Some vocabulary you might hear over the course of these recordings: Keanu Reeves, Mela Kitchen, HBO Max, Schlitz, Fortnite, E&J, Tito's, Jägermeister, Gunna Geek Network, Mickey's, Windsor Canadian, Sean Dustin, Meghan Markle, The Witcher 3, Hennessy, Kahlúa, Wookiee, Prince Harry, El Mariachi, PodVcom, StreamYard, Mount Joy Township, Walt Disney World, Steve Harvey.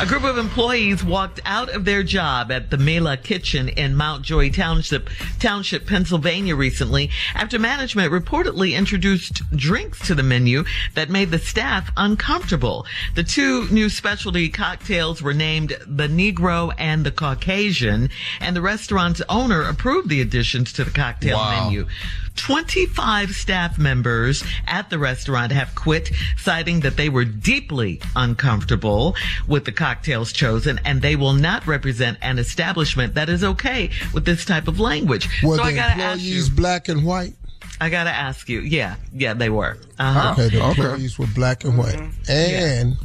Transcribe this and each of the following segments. A group of employees walked out of their job at the Mela Kitchen in Mount Joy Township, Pennsylvania recently after management reportedly introduced drinks to the menu that made the staff uncomfortable. The two new specialty cocktails were named the Negro and the Caucasian, and the restaurant's owner approved the additions to the cocktail menu. 25 staff members at the restaurant have quit, citing that they were deeply uncomfortable with the cocktails chosen, and they will not represent an establishment that is okay with this type of language. Were the employees black and white? I gotta ask you. Yeah, they were. Okay, the employees were black and white. Mm-hmm. And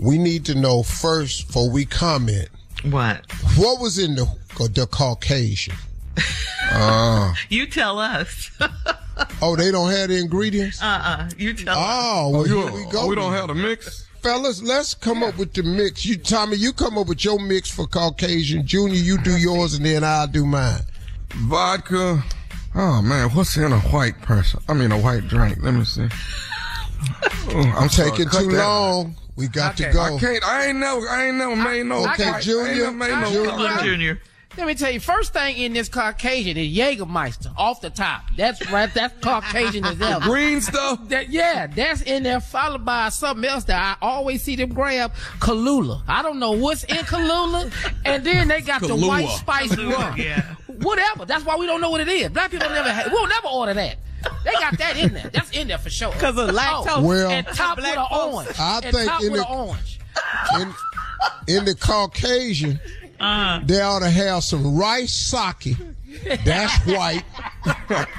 we need to know first, before we comment, what was in the Caucasian? You tell us. Oh, they don't have the ingredients? You tell us. Here we go. We don't have the mix? Fellas, let's come up with the mix. You, Tommy, you come up with your mix for Caucasian. Junior, you do yours, and then I'll do mine. Vodka. Oh, man, what's in a white drink. Let me see. I'm taking too long. We got to go. I ain't never made no. Okay, Junior. Let me tell you, first thing in this Caucasian is Jägermeister off the top. That's right. That's Caucasian as ever. Green stuff? That's in there, followed by something else that I always see them grab, Kahlúa. I don't know what's in Kahlúa. And then they got the white spice rum. Yeah. Whatever. That's why we don't know what it is. Black people we'll never order that. They got that in there. That's in there for sure. Because of lactose. Well, and top with an orange. In the Caucasian... They ought to have some rice sake. That's white.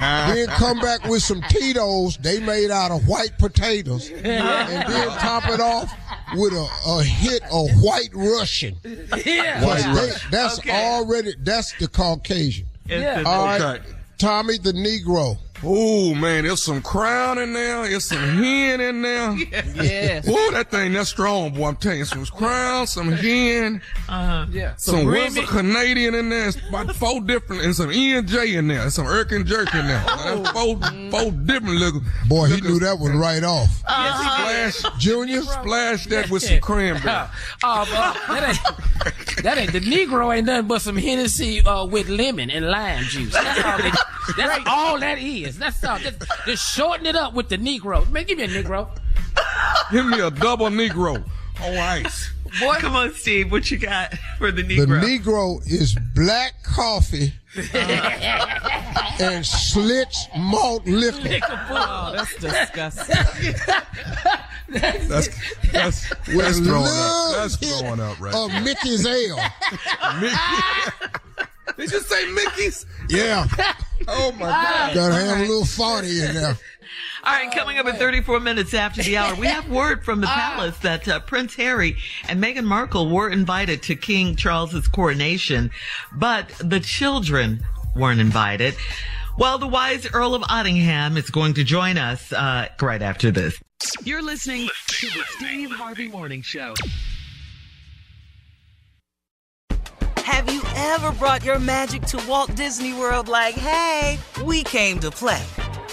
Then come back with some Tito's. They made out of white potatoes. And then top it off with a hit of white Russian. Yeah. That's the Caucasian. Yeah. All right, Tommy, the Negro. Oh, man, there's some crown in there. There's some hen in there. Yes. Oh, that's strong, boy. I'm telling you, some crown, some hen, some Windsor Canadian in there. It's about four different, and some E&J in there. Some Erkin Jerk in there. That's four different looking. Boy, he knew that one right off. Splash, Junior, splash that with some cranberry. That ain't the Negro ain't nothing but some Hennessy with lemon and lime juice. That's all that is. That's all. Just shorten it up with the Negro. Man, give me a Negro. Give me a double Negro on ice. Boy, come on, Steve. What you got for the Negro? The Negro is black coffee and Schlitz malt liquor. Oh, that's disgusting. That's throwing up. That's throwing up right now. Mickey's ale. Did you say Mickey's? Yeah. Oh, my God. Got to have a little 40 in there. All right, coming up in 34 minutes after the hour, we have word from the palace that Prince Harry and Meghan Markle were invited to King Charles's coronation, but the children weren't invited. Well, the wise Earl of Ottingham is going to join us right after this. You're listening to the Steve Harvey Morning Show. Have you ever brought your magic to Walt Disney World like, hey, we came to play?